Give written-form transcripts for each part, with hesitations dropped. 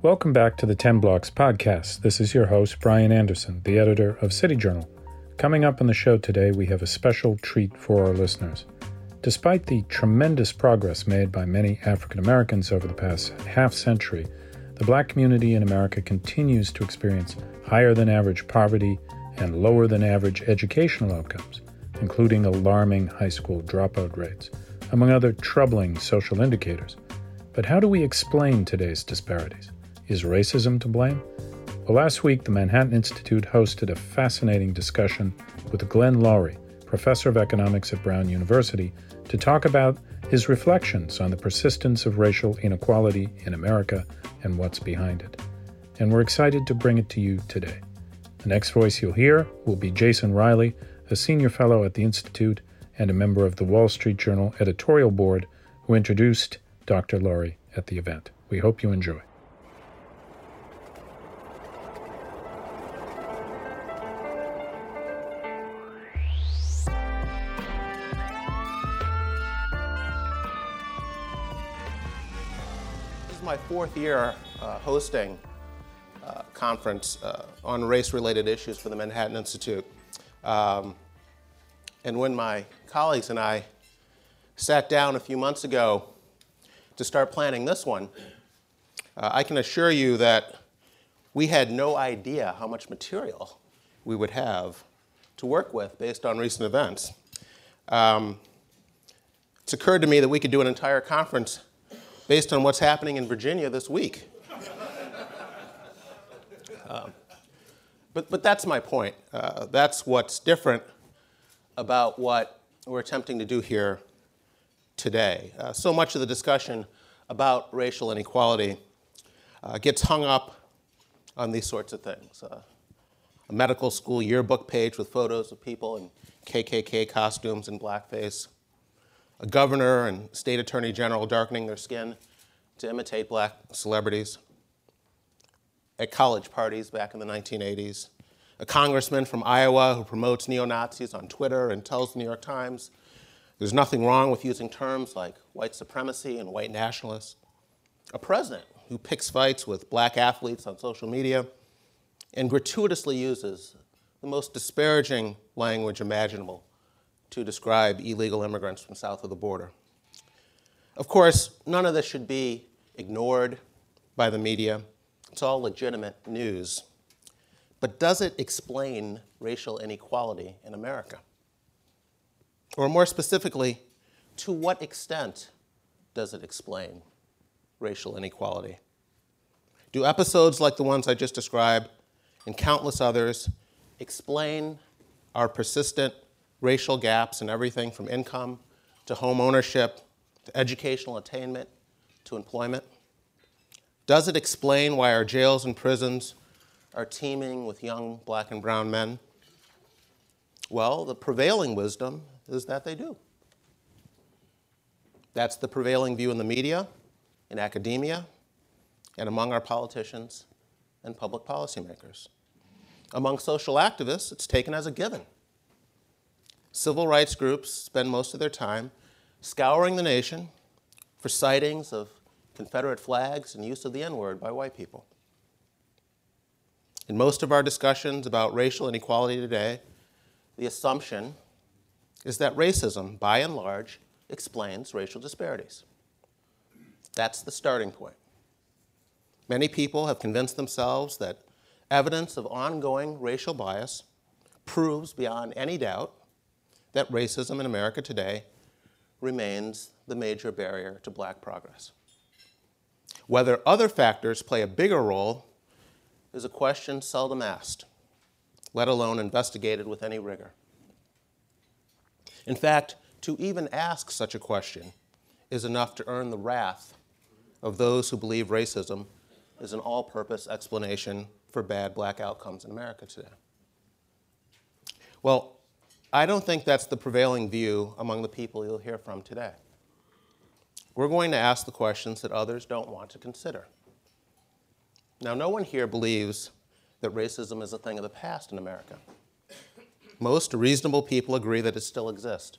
Welcome back to the 10 Blocks podcast. This is your host, Brian Anderson, the editor of City Journal. Coming up on the show today, we have a special treat for our listeners. Despite the tremendous progress made by many African Americans over the past half century, the Black community in America continues to experience higher than average poverty and lower than average educational outcomes, including alarming high school dropout rates, among other troubling social indicators. But how do we explain today's disparities? Is racism to blame? Well, last week, the Manhattan Institute hosted a fascinating discussion with Glenn Loury, professor of economics at Brown University, to talk about his reflections on the persistence of racial inequality in America and what's behind it. And we're excited to bring it to you today. The next voice you'll hear will be Jason Riley, a senior fellow at the Institute and a member of the Wall Street Journal editorial board, who introduced Dr. Loury at the event. We hope you enjoy. My fourth year hosting a conference on race-related issues for the Manhattan Institute. And when my colleagues and I sat down a few months ago to start planning this one, I can assure you that we had no idea how much material we would have to work with based on recent events. It's occurred to me that we could do an entire conference based on what's happening in Virginia this week. But that's my point. That's what's different about what we're attempting to do here today. So much of the discussion about racial inequality gets hung up on these sorts of things. A medical school yearbook page with photos of people in KKK costumes and blackface. A governor and state attorney general darkening their skin to imitate black celebrities. At college parties back in the 1980s. A congressman from Iowa who promotes neo-Nazis on Twitter and tells the New York Times there's nothing wrong with using terms like white supremacy and white nationalists. A president who picks fights with black athletes on social media and gratuitously uses the most disparaging language imaginable to describe illegal immigrants from south of the border. Of course, none of this should be ignored by the media. It's all legitimate news. But does it explain racial inequality in America? Or more specifically, to what extent does it explain racial inequality? Do episodes like the ones I just described and countless others explain our persistent racial gaps in everything from income to home ownership to educational attainment to employment? Does it explain why our jails and prisons are teeming with young black and brown men? Well, the prevailing wisdom is that they do. That's the prevailing view in the media, in academia, and among our politicians and public policymakers. Among social activists, it's taken as a given. Civil rights groups spend most of their time scouring the nation for sightings of Confederate flags and use of the N-word by white people. In most of our discussions about racial inequality today, the assumption is that racism, by and large, explains racial disparities. That's the starting point. Many people have convinced themselves that evidence of ongoing racial bias proves beyond any doubt that racism in America today remains the major barrier to black progress. Whether other factors play a bigger role is a question seldom asked, let alone investigated with any rigor. In fact, to even ask such a question is enough to earn the wrath of those who believe racism is an all-purpose explanation for bad black outcomes in America today. Well, I don't think that's the prevailing view among the people you'll hear from today. We're going to ask the questions that others don't want to consider. Now, no one here believes that racism is a thing of the past in America. Most reasonable people agree that it still exists.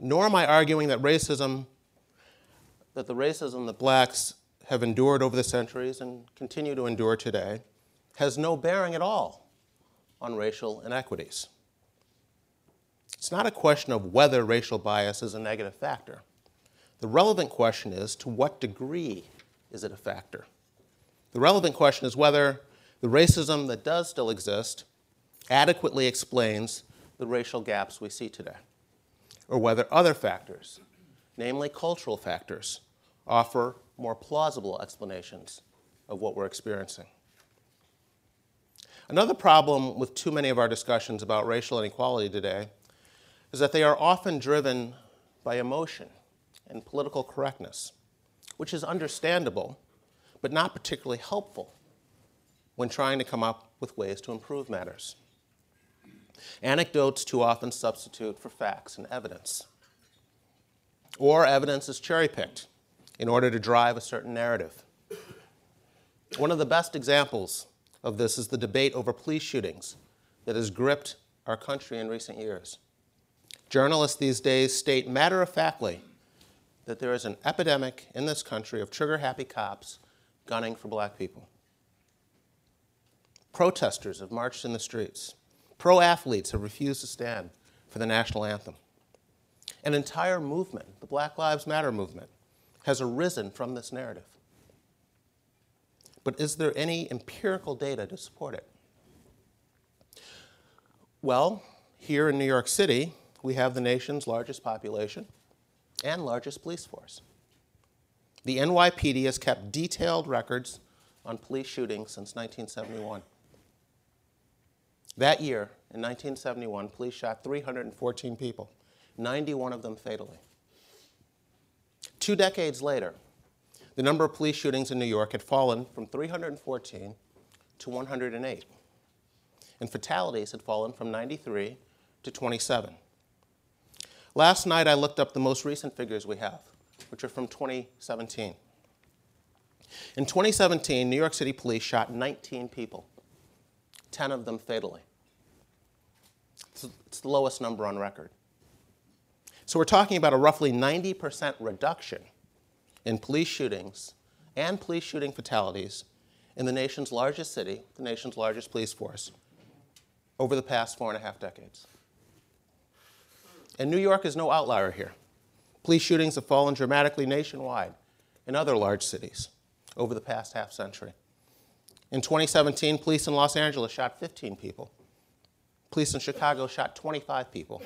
Nor am I arguing that the racism that blacks have endured over the centuries and continue to endure today has no bearing at all on racial inequities. It's not a question of whether racial bias is a negative factor. The relevant question is, to what degree is it a factor? The relevant question is whether the racism that does still exist adequately explains the racial gaps we see today, or whether other factors, namely cultural factors, offer more plausible explanations of what we're experiencing. Another problem with too many of our discussions about racial inequality today is that they are often driven by emotion and political correctness, which is understandable, but not particularly helpful when trying to come up with ways to improve matters. Anecdotes too often substitute for facts and evidence, or evidence is cherry-picked in order to drive a certain narrative. One of the best examples of this is the debate over police shootings that has gripped our country in recent years. Journalists these days state matter-of-factly that there is an epidemic in this country of trigger-happy cops gunning for black people. Protesters have marched in the streets. Pro-athletes have refused to stand for the national anthem. An entire movement, the Black Lives Matter movement, has arisen from this narrative. But is there any empirical data to support it? Well, here in New York City, we have the nation's largest population and largest police force. The NYPD has kept detailed records on police shootings since 1971. That year, in 1971, police shot 314 people, 91 of them fatally. 2 decades later, the number of police shootings in New York had fallen from 314 to 108, and fatalities had fallen from 93 to 27. Last night, I looked up the most recent figures we have, which are from 2017. In 2017, New York City police shot 19 people, 10 of them fatally. It's the lowest number on record. So we're talking about a roughly 90% reduction in police shootings and police shooting fatalities in the nation's largest city, the nation's largest police force, over the past 4.5 decades. And New York is no outlier here. Police shootings have fallen dramatically nationwide in other large cities over the past half century. In 2017, police in Los Angeles shot 15 people. Police in Chicago shot 25 people,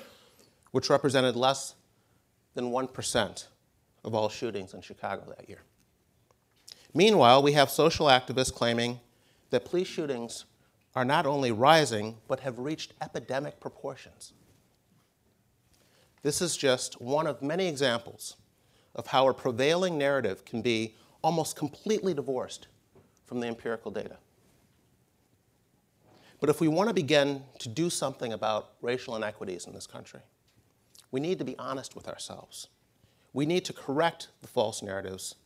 which represented less than 1% of all shootings in Chicago that year. Meanwhile, we have social activists claiming that police shootings are not only rising, but have reached epidemic proportions. This is just one of many examples of how a prevailing narrative can be almost completely divorced from the empirical data. But if we want to begin to do something about racial inequities in this country, we need to be honest with ourselves. We need to correct the false narratives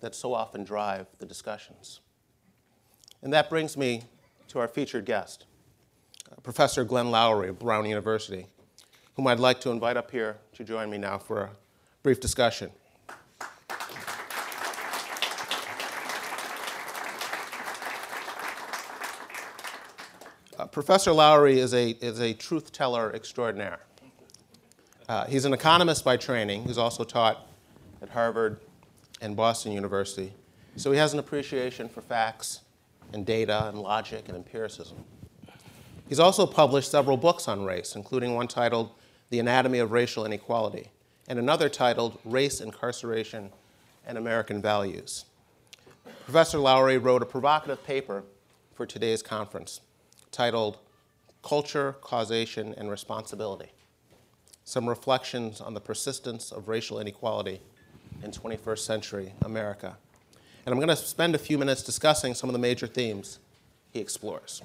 that so often drive the discussions. And that brings me to our featured guest, Professor Glenn Loury of Brown University, whom I'd like to invite up here to join me now for a brief discussion. Professor Loury is a truth-teller extraordinaire. He's an economist by training. He's also taught at Harvard and Boston University. So he has an appreciation for facts and data and logic and empiricism. He's also published several books on race, including one titled The Anatomy of Racial Inequality and another titled Race, Incarceration, and American Values. Professor Loury wrote a provocative paper for today's conference titled Culture, Causation, and Responsibility: Some Reflections on the Persistence of Racial Inequality in 21st Century America. And I'm going to spend a few minutes discussing some of the major themes he explores.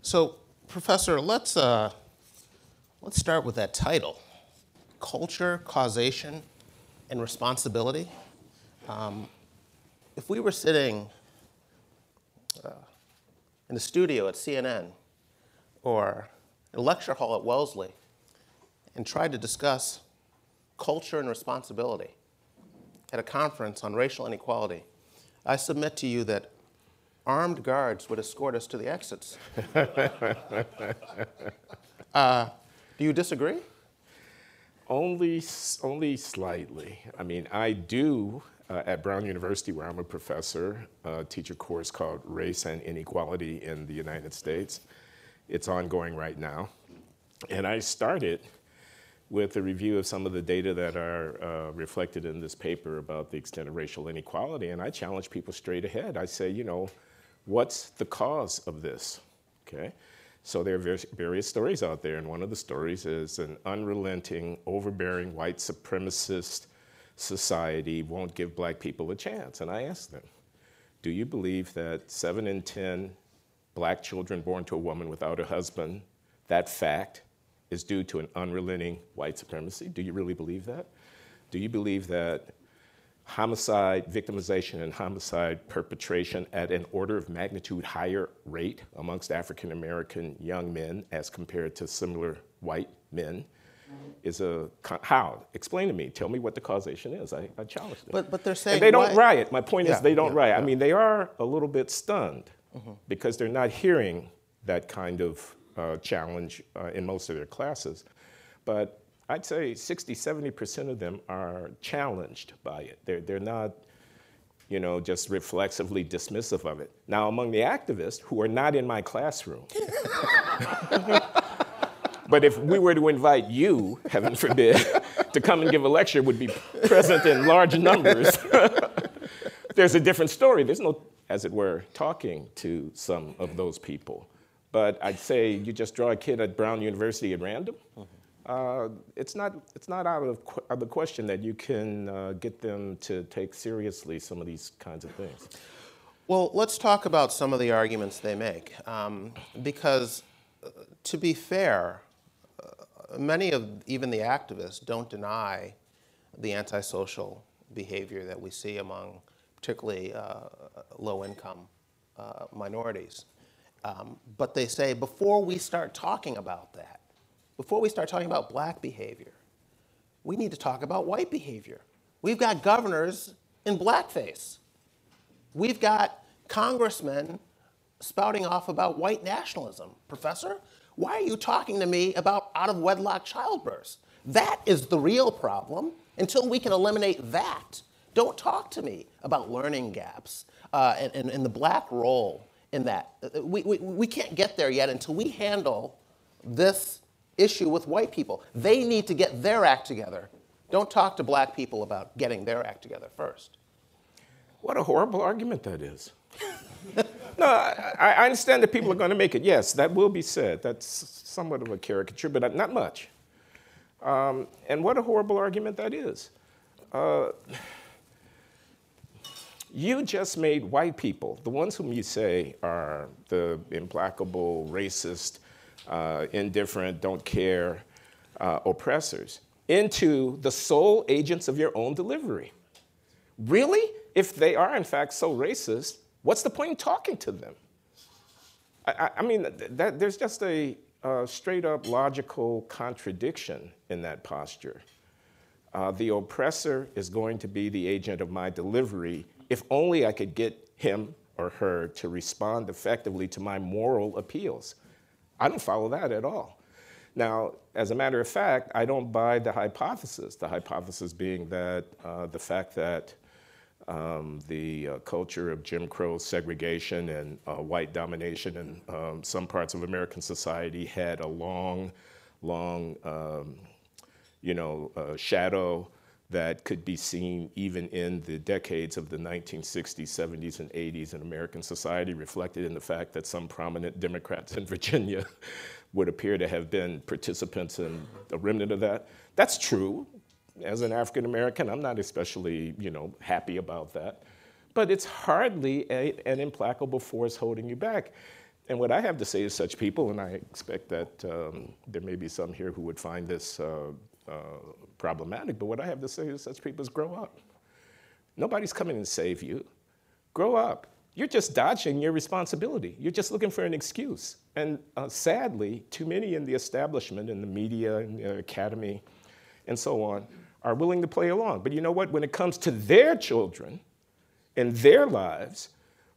So, Professor, let's start with that title, Culture, Causation, and Responsibility. If we were sitting in a studio at CNN or a lecture hall at Wellesley and tried to discuss culture and responsibility at a conference on racial inequality, I submit to you that armed guards would escort us to the exits. Do you disagree? Only slightly. I mean, I do, at Brown University, where I'm a professor, teach a course called Race and Inequality in the United States. It's ongoing right now. And I started with a review of some of the data that are reflected in this paper about the extent of racial inequality. And I challenge people straight ahead. I say, you know, what's the cause of this? Okay. So there are various stories out there, and one of the stories is an unrelenting, overbearing white supremacist society won't give black people a chance. And I asked them, do you believe that 7 in 10 black children born to a woman without a husband, that fact is due to an unrelenting white supremacy? Do you really believe that? Do you believe that homicide, victimization, and homicide perpetration at an order of magnitude higher rate amongst African American young men as compared to similar white men is a, how? Explain to me, tell me what the causation is. I challenge them. But they're saying, and they don't riot. My point is they don't riot. Yeah. I mean, they are a little bit stunned because they're not hearing that kind of challenge in most of their classes. But I'd say 60, 70% of them are challenged by it. They're not, you know, just reflexively dismissive of it. Now, among the activists who are not in my classroom, but if we were to invite you, heaven forbid, to come and give a lecture, would be present in large numbers, there's a different story. There's no, as it were, talking to some of those people. But I'd say you just draw a kid at Brown University at random. It's not out of the question that you can get them to take seriously some of these kinds of things. Well, let's talk about some of the arguments they make. Because to be fair, many of even the activists don't deny the antisocial behavior that we see among particularly low-income minorities. But they say, before we start talking about that, before we start talking about black behavior, we need to talk about white behavior. We've got governors in blackface. We've got congressmen spouting off about white nationalism. Professor, why are you talking to me about out-of-wedlock childbirths? That is the real problem. Until we can eliminate that, don't talk to me about learning gaps and the black role in that. We can't get there yet until we handle this issue with white people. They need to get their act together. Don't talk to black people about getting their act together first. What a horrible argument that is. No, I understand that people are going to make it. Yes, that will be said. That's somewhat of a caricature, but not much. And what a horrible argument that is. You just made white people, the ones whom you say are the implacable, racist, indifferent, don't care, oppressors, into the sole agents of your own delivery. Really? If they are, in fact, so racist, what's the point in talking to them? I mean, there's just a straight-up logical contradiction in that posture. The oppressor is going to be the agent of my delivery if only I could get him or her to respond effectively to my moral appeals. I don't follow that at all. Now, as a matter of fact, I don't buy the hypothesis being that the fact that the culture of Jim Crow segregation and white domination in some parts of American society had a long shadow that could be seen even in the decades of the 1960s, 70s, and 80s in American society, reflected in the fact that some prominent Democrats in Virginia would appear to have been participants in a remnant of that. That's true. As an African American, I'm not especially, happy about that. But it's hardly an implacable force holding you back. And what I have to say to such people, and I expect that there may be some here who would find this problematic, but what I have to say to such people is grow up. Nobody's coming to save you. Grow up. You're just dodging your responsibility. You're just looking for an excuse. And sadly, too many in the establishment, in the media, in the academy, and so on, are willing to play along. But you know what? When it comes to their children, in their lives,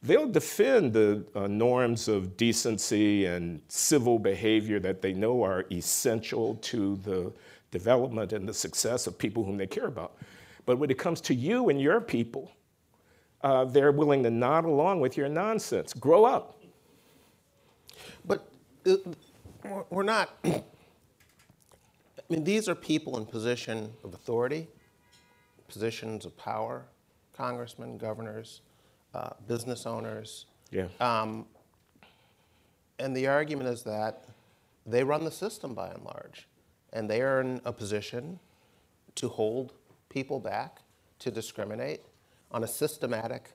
they'll defend the norms of decency and civil behavior that they know are essential to the development and the success of people whom they care about. But when it comes to you and your people, they're willing to nod along with your nonsense. Grow up. But we're not, I mean, these are people in position of authority, positions of power, congressmen, governors, business owners. Yeah. And the argument is that they run the system by and large, and they are in a position to hold people back, to discriminate on a systematic,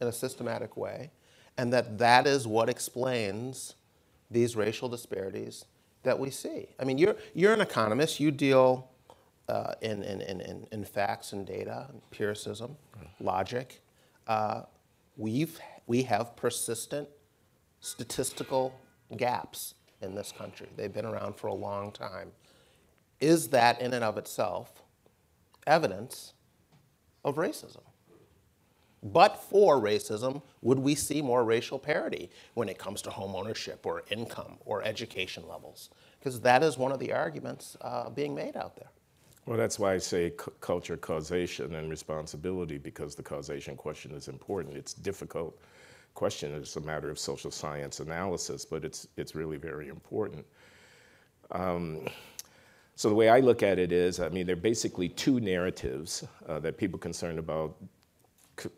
in a systematic way, and that that is what explains these racial disparities that we see. I mean, you're an economist. You deal in facts and data, and empiricism, logic. We have persistent statistical gaps in this country. They've been around for a long time. Is that in and of itself evidence of racism? But for racism, would we see more racial parity when it comes to home ownership or income or education levels? Because that is one of the arguments being made out there. Well, that's why I say culture, causation, and responsibility, because the causation question is important. It's a difficult question. It's a matter of social science analysis, but it's really very important. So the way I look at it is, I mean, there are basically two narratives that people concerned about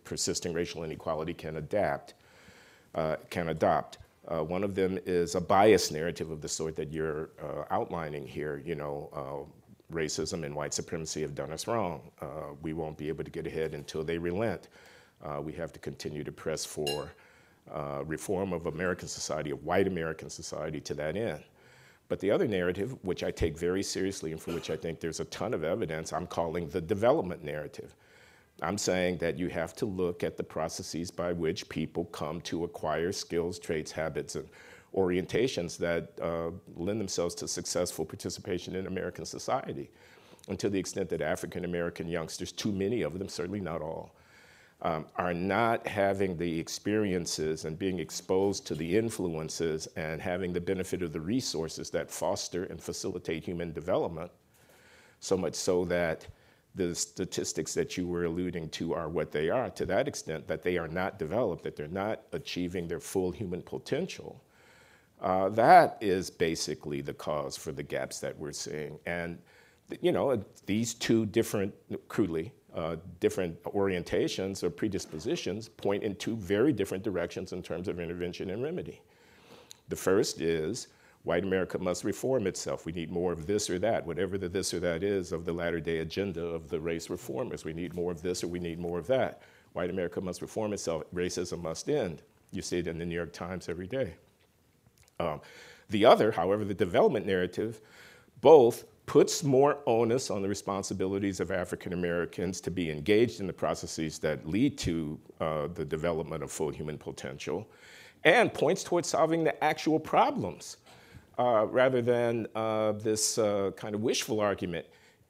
persisting racial inequality can adapt, can adopt. One of them is a bias narrative of the sort that you're outlining here. You know, racism and white supremacy have done us wrong. We won't be able to get ahead until they relent. We have to continue to press for reform of American society, of white American society, to that end. But the other narrative, which I take very seriously and for which I think there's a ton of evidence, I'm calling the development narrative. I'm saying that you have to look at the processes by which people come to acquire skills, traits, habits, and orientations that lend themselves to successful participation in American society. And to the extent that African American youngsters, too many of them, certainly not all, are not having the experiences and being exposed to the influences and having the benefit of the resources that foster and facilitate human development, so much so that the statistics that you were alluding to are what they are, to that extent that they are not developed, that they're not achieving their full human potential. That is basically the cause for the gaps that we're seeing. And, you know, these two different, crudely, different orientations or predispositions point in two very different directions in terms of intervention and remedy. The first is white America must reform itself. We need more of this or that, whatever the this or that is of the latter-day agenda of the race reformers. We need more of this or we need more of that. White America must reform itself. Racism must end. You see it in the New York Times every day. The other, however, the development narrative, both puts more onus on the responsibilities of African Americans to be engaged in the processes that lead to the development of full human potential, and points towards solving the actual problems rather than this kind of wishful argument.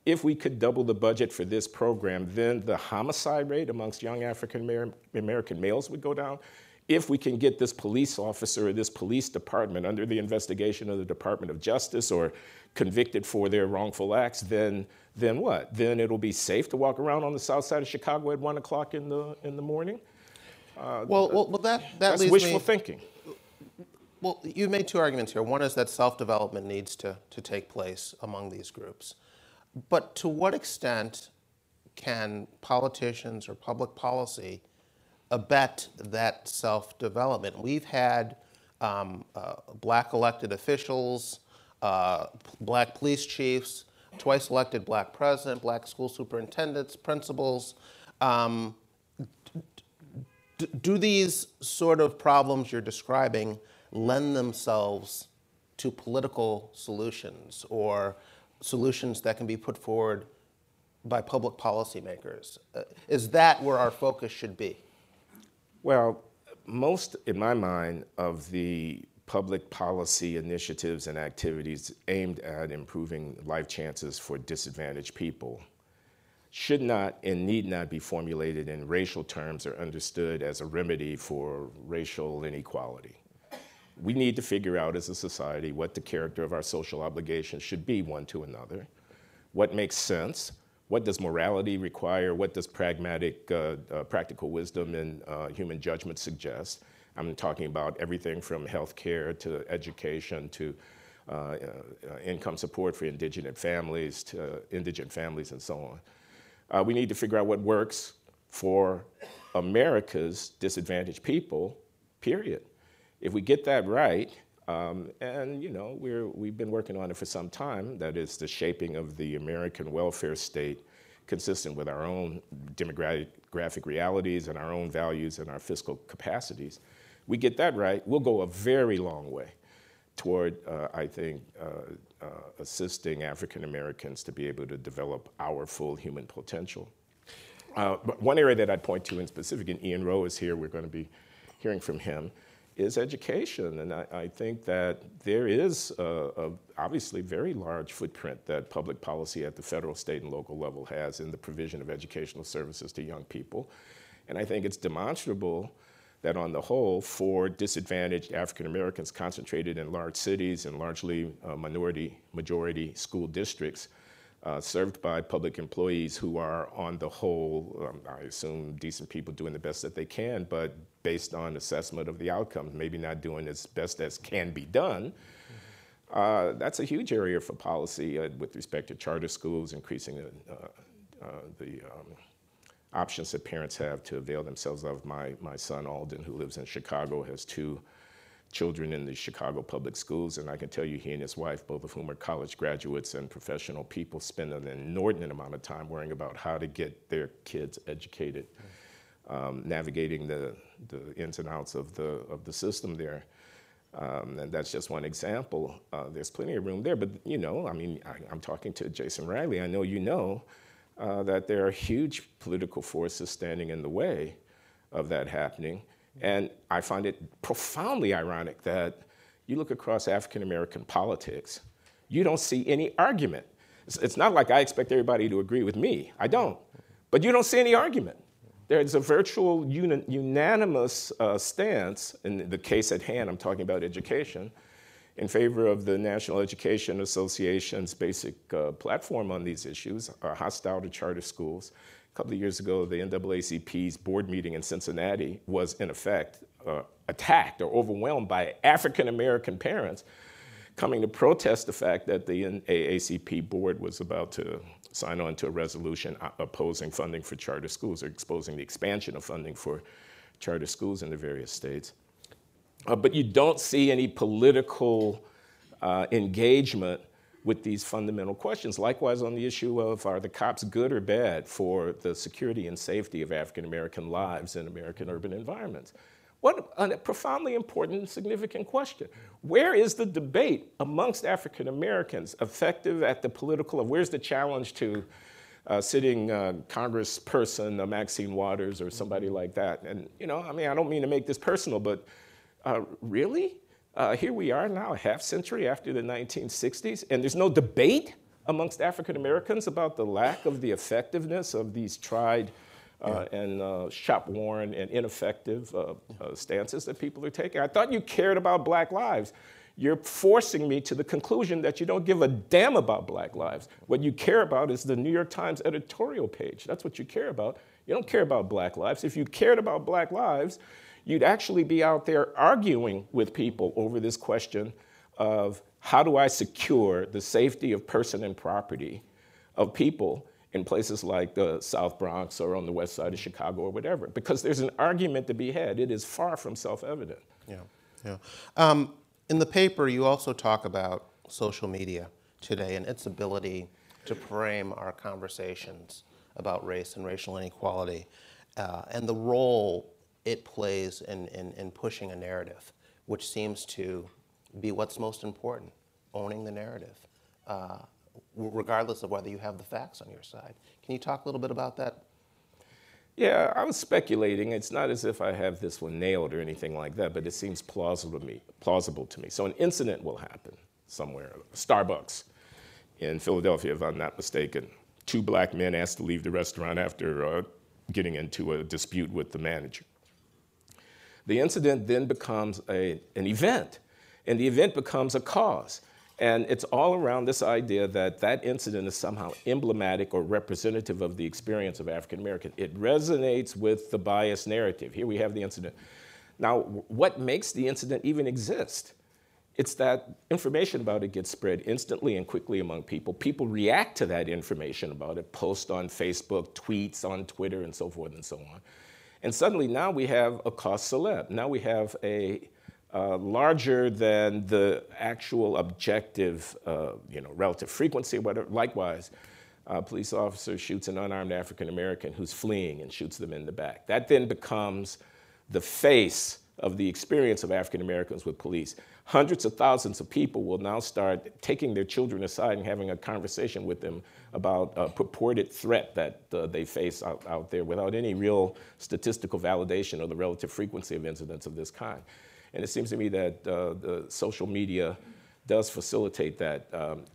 If we could double the budget for this program, then the homicide rate amongst young African American males would go down. If we can get this police officer or this police department under the investigation of the Department of Justice or convicted for their wrongful acts, then what? Then it'll be safe to walk around on the south side of Chicago at 1 o'clock in the morning? Well, that's leads wishful thinking. Well, you made two arguments here. One is that self-development needs to take place among these groups. But to what extent can politicians or public policy abet that self-development? We've had black elected officials, black police chiefs, twice elected black president, black school superintendents, principals. Do these sort of problems you're describing lend themselves to political solutions or solutions that can be put forward by public policymakers? Is that where our focus should be? Well, most, in my mind, of the public policy initiatives and activities aimed at improving life chances for disadvantaged people should not and need not be formulated in racial terms or understood as a remedy for racial inequality. We need to figure out as a society what the character of our social obligations should be one to another, what makes sense, what does morality require, what does pragmatic, practical wisdom and human judgment suggest. I'm talking about everything from healthcare to education to income support for indigent families to and so on. We need to figure out what works for America's disadvantaged people, period. If we get that right, and you know, we've been working on it for some time, that is the shaping of the American welfare state consistent with our own demographic realities and our own values and our fiscal capacities. We get that right, we'll go a very long way toward, I think, assisting African Americans to be able to develop our full human potential. But one area that I'd point to in specific, and Ian Rowe is here, we're going to be hearing from him, is education. And I think that there is a obviously very large footprint that public policy at the federal, state, and local level has in the provision of educational services to young people. And I think it's demonstrable that on the whole, for disadvantaged African Americans concentrated in large cities and largely minority-majority school districts served by public employees who are on the whole, I assume, decent people doing the best that they can, but based on assessment of the outcomes, maybe not doing as best as can be done. That's a huge area for policy with respect to charter schools, increasing the options that parents have to avail themselves of. My son Alden, who lives in Chicago, has two children in the Chicago public schools, and I can tell you he and his wife, both of whom are college graduates and professional people, spend an inordinate amount of time worrying about how to get their kids educated, navigating the ins and outs of the system there. And that's just one example. There's plenty of room there, but you know, I mean, I'm talking to Jason Riley. I know you know that there are huge political forces standing in the way of that happening. And I find it profoundly ironic that you look across African American politics, you don't see any argument. It's not like I expect everybody to agree with me. I don't. But you don't see any argument. There's a virtual unanimous stance, in the case at hand, I'm talking about education, in favor of the National Education Association's basic platform on these issues, are hostile to charter schools. A couple of years ago, the NAACP's board meeting in Cincinnati was, in effect, attacked or overwhelmed by African American parents coming to protest the fact that the NAACP board was about to sign on to a resolution opposing funding for charter schools or exposing the expansion of funding for charter schools in the various states. But you don't see any political engagement with these fundamental questions. Likewise, on the issue of are the cops good or bad for the security and safety of African American lives in American urban environments? What a profoundly important and significant question. Where is the debate amongst African Americans effective at the political level? Where's the challenge to sitting Congressperson Maxine Waters or somebody like that? And you know, I mean, I don't mean to make this personal, but really? Here we are now, a half century after the 1960s, and there's no debate amongst African Americans about the lack of the effectiveness of these tried and shop-worn and ineffective stances that people are taking. I thought you cared about black lives. You're forcing me to the conclusion that you don't give a damn about black lives. What you care about is the New York Times editorial page. That's what you care about. You don't care about black lives. If you cared about black lives, you'd actually be out there arguing with people over this question of how do I secure the safety of person and property of people in places like the South Bronx or on the west side of Chicago or whatever, because there's an argument to be had. It is far from self-evident. Yeah, yeah. In the paper, you also talk about social media today and its ability to frame our conversations about race and racial inequality and the role it plays in pushing a narrative, which seems to be what's most important, owning the narrative, regardless of whether you have the facts on your side. Can you talk a little bit about that? Yeah, I was speculating. It's not as if I have this one nailed or anything like that, but it seems plausible to me. So an incident will happen somewhere, Starbucks in Philadelphia, if I'm not mistaken, two black men asked to leave the restaurant after getting into a dispute with the manager. The incident then becomes an event, and the event becomes a cause. And it's all around this idea that that incident is somehow emblematic or representative of the experience of African Americans. It resonates with the bias narrative. Here we have the incident. Now, what makes the incident even exist? It's that information about it gets spread instantly and quickly among people. People react to that information about it, post on Facebook, tweets on Twitter, and so forth and so on. And suddenly now we have a cause celeb. Now we have a larger than the actual objective, relative frequency, whatever. Likewise, a police officer shoots an unarmed African American who's fleeing and shoots them in the back. That then becomes the face of the experience of African Americans with police. Hundreds of thousands of people will now start taking their children aside and having a conversation with them about a purported threat that they face out there without any real statistical validation of the relative frequency of incidents of this kind. And it seems to me that the social media does facilitate that.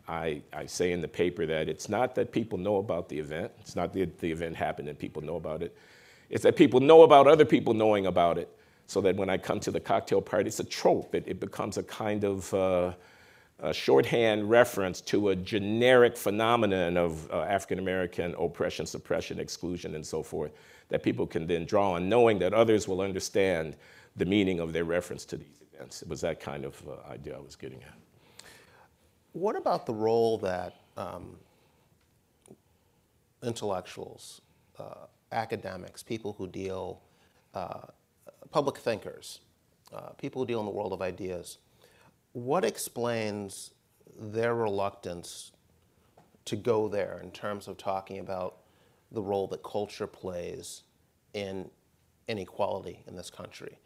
I say in the paper that it's not that people know about the event. It's not that the event happened and people know about it. It's that people know about other people knowing about it. So that when I come to the cocktail party, it's a trope. It becomes a kind of a shorthand reference to a generic phenomenon of African-American oppression, suppression, exclusion, and so forth, that people can then draw on, knowing that others will understand the meaning of their reference to these events. It was that kind of idea I was getting at. What about the role that intellectuals, academics, people who deal public thinkers, people who deal in the world of ideas, what explains their reluctance to go there in terms of talking about the role that culture plays in inequality in this country?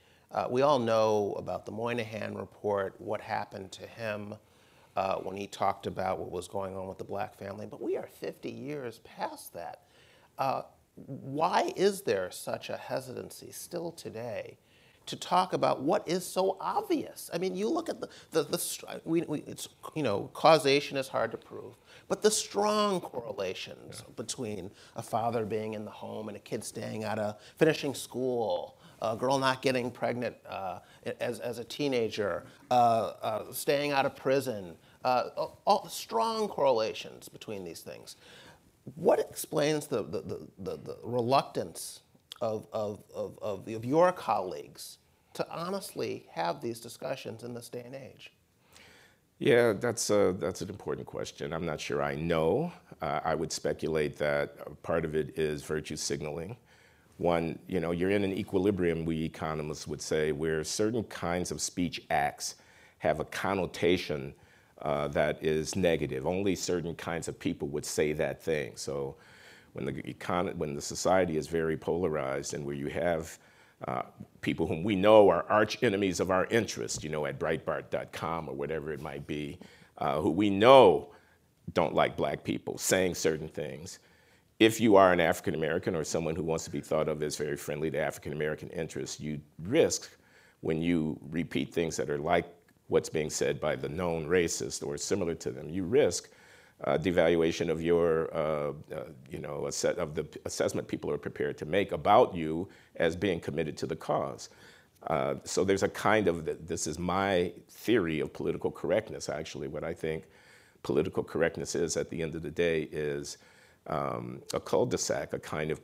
We all know about the Moynihan Report, what happened to him when he talked about what was going on with the black family, but we are 50 years past that. Why is there such a hesitancy still today to talk about what is so obvious? I mean, you look at it's, you know, causation is hard to prove, but the strong correlations between a father being in the home and a kid staying out of, finishing school, a girl not getting pregnant as a teenager, staying out of prison, all strong correlations between these things. What explains the reluctance of your colleagues to honestly have these discussions in this day and age? Yeah, that's an important question. I'm not sure I know. I would speculate that part of it is virtue signaling. One, you know, you're in an equilibrium, we economists would say, where certain kinds of speech acts have a connotation that is negative. Only certain kinds of people would say that thing. So when the society is very polarized and where you have people whom we know are arch enemies of our interest, you know, at Breitbart.com or whatever it might be, who we know don't like black people saying certain things. If you are an African American or someone who wants to be thought of as very friendly to African American interests, you risk, when you repeat things that are like what's being said by the known racist or similar to them, you risk devaluation of your, of the assessment people are prepared to make about you as being committed to the cause. So there's a kind of, this is my theory of political correctness, actually. What I think political correctness is at the end of the day is a cul-de-sac, a kind of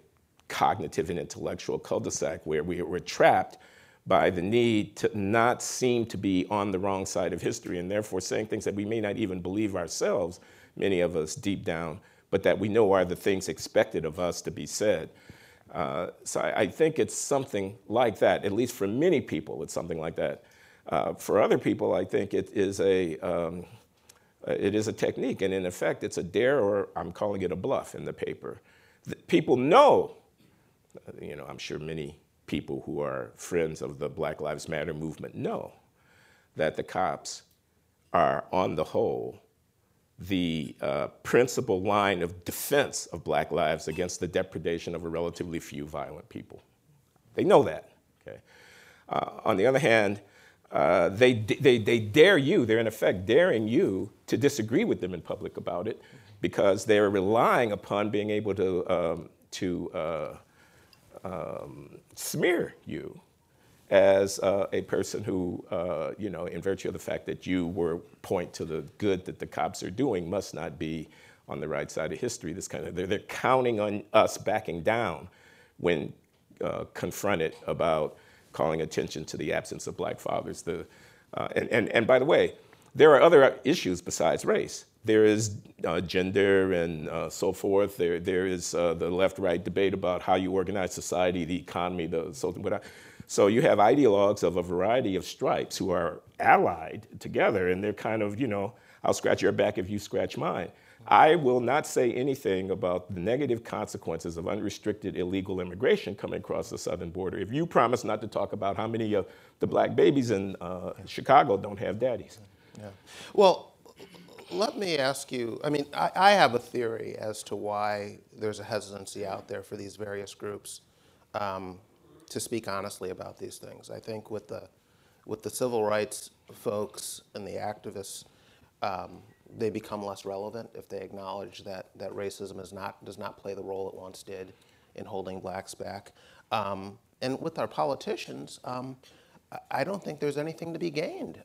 cognitive and intellectual cul-de-sac where we're trapped by the need to not seem to be on the wrong side of history and therefore saying things that we may not even believe ourselves, many of us deep down, but that we know are the things expected of us to be said. So I think it's something like that. At least for many people, it's something like that. For other people, I think it is a technique, and in effect, it's a dare, or I'm calling it a bluff in the paper. People know, you know, I'm sure many people who are friends of the Black Lives Matter movement know that the cops are, on the whole, the principal line of defense of black lives against the depredation of a relatively few violent people. They know that, okay? On the other hand, They dare you, they're in effect daring you to disagree with them in public about it, because they're relying upon being able to smear you as a person who, you know, in virtue of the fact that you were point to the good that the cops are doing, must not be on the right side of history. This kind of, they're counting on us backing down when confronted about calling attention to the absence of black fathers. And by the way, there are other issues besides race. There is gender and so forth. There is the left-right debate about how you organize society, the economy, the social. So you have ideologues of a variety of stripes who are allied together, and they're kind of, you know, I'll scratch your back if you scratch mine. I will not say anything about the negative consequences of unrestricted illegal immigration coming across the southern border if you promise not to talk about how many of the black babies in Chicago don't have daddies. Yeah. Well, let me ask you, I mean, I have a theory as to why there's a hesitancy out there for these various groups to speak honestly about these things. I think with the civil rights folks and the activists, they become less relevant if they acknowledge that racism does not play the role it once did in holding blacks back. And with our politicians, I don't think there's anything to be gained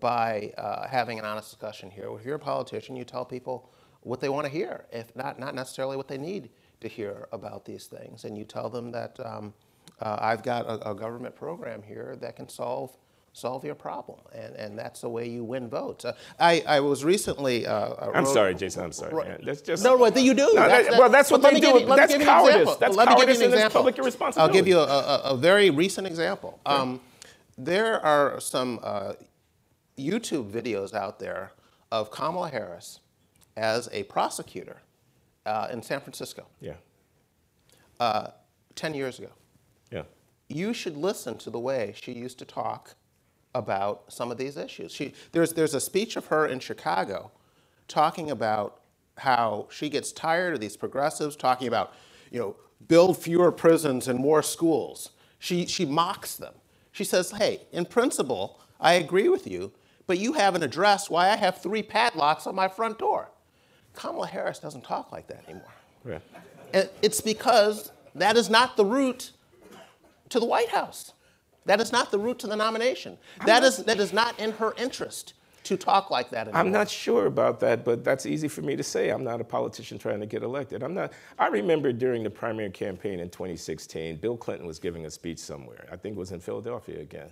by having an honest discussion here. If you're a politician, you tell people what they want to hear, if not necessarily what they need to hear about these things, and you tell them that I've got a government program here that can solve your problem, and that's the way you win votes. I was recently. I'm sorry, Jason. I'm sorry. Man. That's just no. What do you do? No, that's what they do. That's cowardice. That's cowardice and that's public irresponsibility. I'll give you a very recent example. There are some YouTube videos out there of Kamala Harris as a prosecutor. In San Francisco, yeah, 10 years ago. Yeah. You should listen to the way she used to talk about some of these issues. There's a speech of her in Chicago talking about how she gets tired of these progressives talking about, you know, build fewer prisons and more schools. She mocks them. She says, hey, in principle, I agree with you, but you haven't addressed why I have 3 padlocks on my front door. Kamala Harris doesn't talk like that anymore. Yeah. And it's because that is not the route to the White House. That is not the route to the nomination. That is not in her interest to talk like that anymore. I'm not sure about that, but that's easy for me to say. I'm not a politician trying to get elected. I'm not. I remember during the primary campaign in 2016, Bill Clinton was giving a speech somewhere. I think it was in Philadelphia again.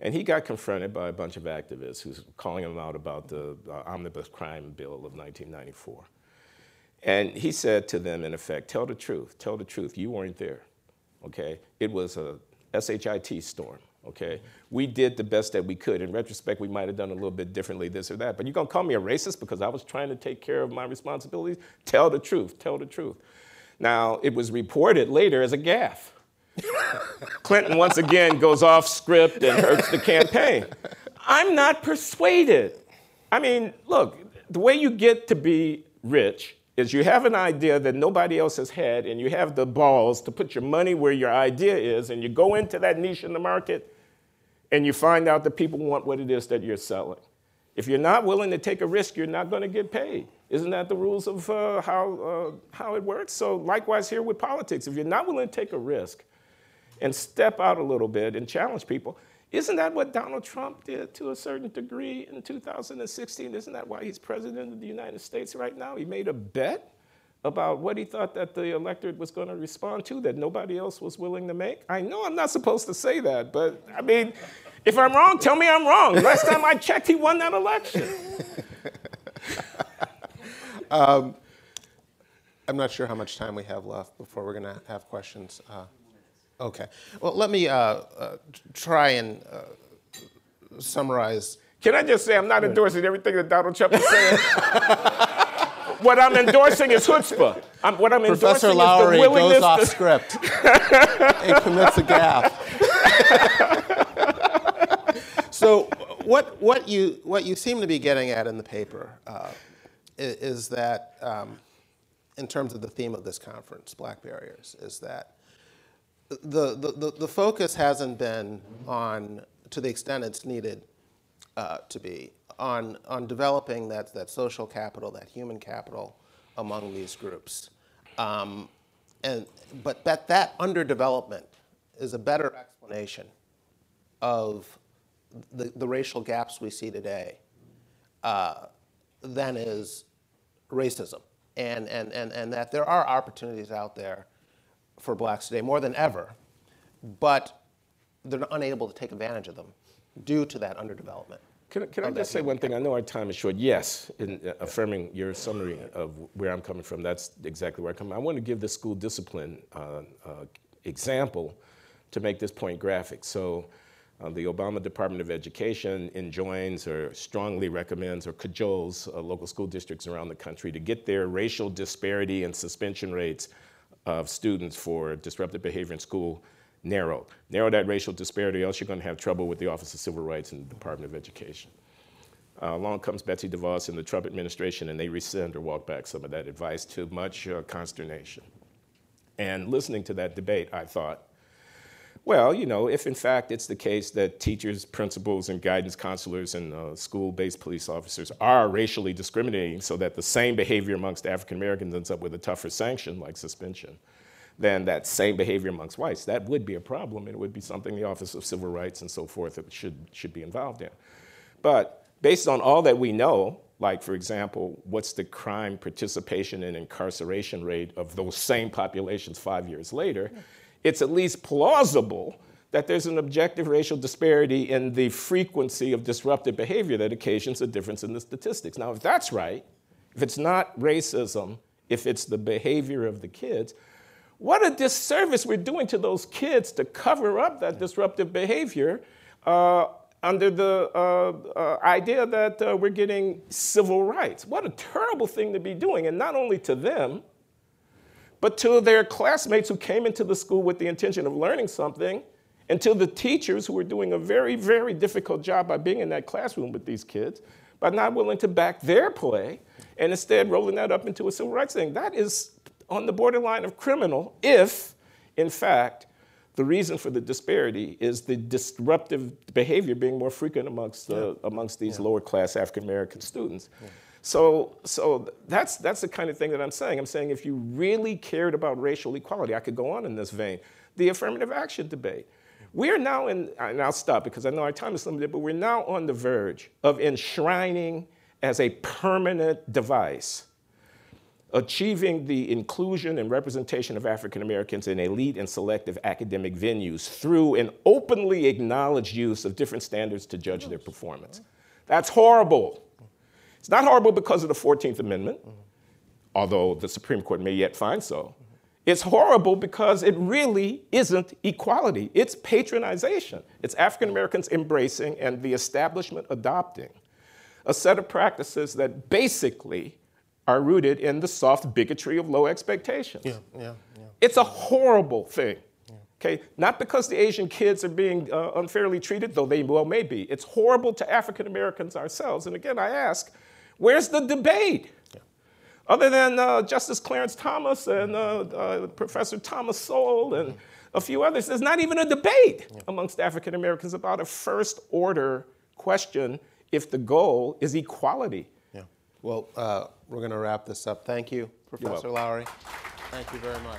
And he got confronted by a bunch of activists who's calling him out about the omnibus crime bill of 1994. And he said to them, in effect, tell the truth, you weren't there, okay? It was a SHIT storm, okay? We did the best that we could. In retrospect, we might have done a little bit differently, this or that, but you're gonna call me a racist because I was trying to take care of my responsibilities? Tell the truth, tell the truth. Now, it was reported later as a gaffe. Clinton once again goes off script and hurts the campaign. I'm not persuaded. I mean, look, the way you get to be rich is you have an idea that nobody else has had, and you have the balls to put your money where your idea is, and you go into that niche in the market, and you find out that people want what it is that you're selling. If you're not willing to take a risk, you're not going to get paid. Isn't that the rules of how it works? So likewise here with politics. If you're not willing to take a risk, and step out a little bit and challenge people. Isn't that what Donald Trump did to a certain degree in 2016? Isn't that why he's president of the United States right now? He made a bet about what he thought that the electorate was going to respond to that nobody else was willing to make. I know I'm not supposed to say that, but I mean, if I'm wrong, tell me I'm wrong. Last time I checked, he won that election. I'm not sure how much time we have left before we're going to have questions. Okay. Well, let me try and summarize. Can I just say I'm not endorsing everything that Donald Trump is saying? What I'm endorsing is chutzpah. Professor Loury goes off script and commits a gaffe. So what you seem to be getting at in the paper is that, in terms of the theme of this conference, Black Barriers, is that the focus hasn't been on to the extent it's needed to be, on developing that social capital, that human capital among these groups. But that underdevelopment is a better explanation of the racial gaps we see today than is racism. And that there are opportunities out there for blacks today more than ever, but they're unable to take advantage of them due to that underdevelopment. Can I just say one thing? I know our time is short. Yes, in affirming your summary of where I'm coming from, that's exactly where I come from. I want to give the school discipline example to make this point graphic. So the Obama Department of Education enjoins or strongly recommends or cajoles local school districts around the country to get their racial disparity and suspension rates of students for disruptive behavior in school narrow. Narrow that racial disparity, else you're going to have trouble with the Office of Civil Rights and the Department of Education. Along comes Betsy DeVos and the Trump administration, and they rescind or walk back some of that advice to much consternation. And listening to that debate, I thought, well, you know, if in fact it's the case that teachers, principals, and guidance counselors and school-based police officers are racially discriminating so that the same behavior amongst African Americans ends up with a tougher sanction, like suspension, than that same behavior amongst whites, that would be a problem. It would be something the Office of Civil Rights and so forth should be involved in. But based on all that we know, like, for example, what's the crime participation and incarceration rate of those same populations 5 years later, it's at least plausible that there's an objective racial disparity in the frequency of disruptive behavior that occasions a difference in the statistics. Now, if that's right, if it's not racism, if it's the behavior of the kids, what a disservice we're doing to those kids to cover up that disruptive behavior under the idea that we're getting civil rights. What a terrible thing to be doing, and not only to them, but to their classmates who came into the school with the intention of learning something, and to the teachers who were doing a very, very difficult job by being in that classroom with these kids, by not willing to back their play, and instead rolling that up into a civil rights thing. That is on the borderline of criminal if, in fact, the reason for the disparity is the disruptive behavior being more frequent amongst, amongst these lower-class African-American students. Yeah. So that's the kind of thing that I'm saying. I'm saying if you really cared about racial equality, I could go on in this vein, the affirmative action debate. We're now in, and I'll stop because I know our time is limited, but we're now on the verge of enshrining as a permanent device achieving the inclusion and representation of African Americans in elite and selective academic venues through an openly acknowledged use of different standards to judge their performance. That's horrible. It's not horrible because of the 14th Amendment, although the Supreme Court may yet find so. It's horrible because it really isn't equality. It's patronization. It's African Americans embracing and the establishment adopting a set of practices that basically are rooted in the soft bigotry of low expectations. It's a horrible thing, okay? Not because the Asian kids are being unfairly treated, though they well may be. It's horrible to African Americans ourselves. And again, I ask, where's the debate? Other than Justice Clarence Thomas and Professor Thomas Sowell and a few others, there's not even a debate amongst African Americans about a first order question if the goal is equality. Well, we're going to wrap this up. Thank you, Professor Loury. Thank you very much.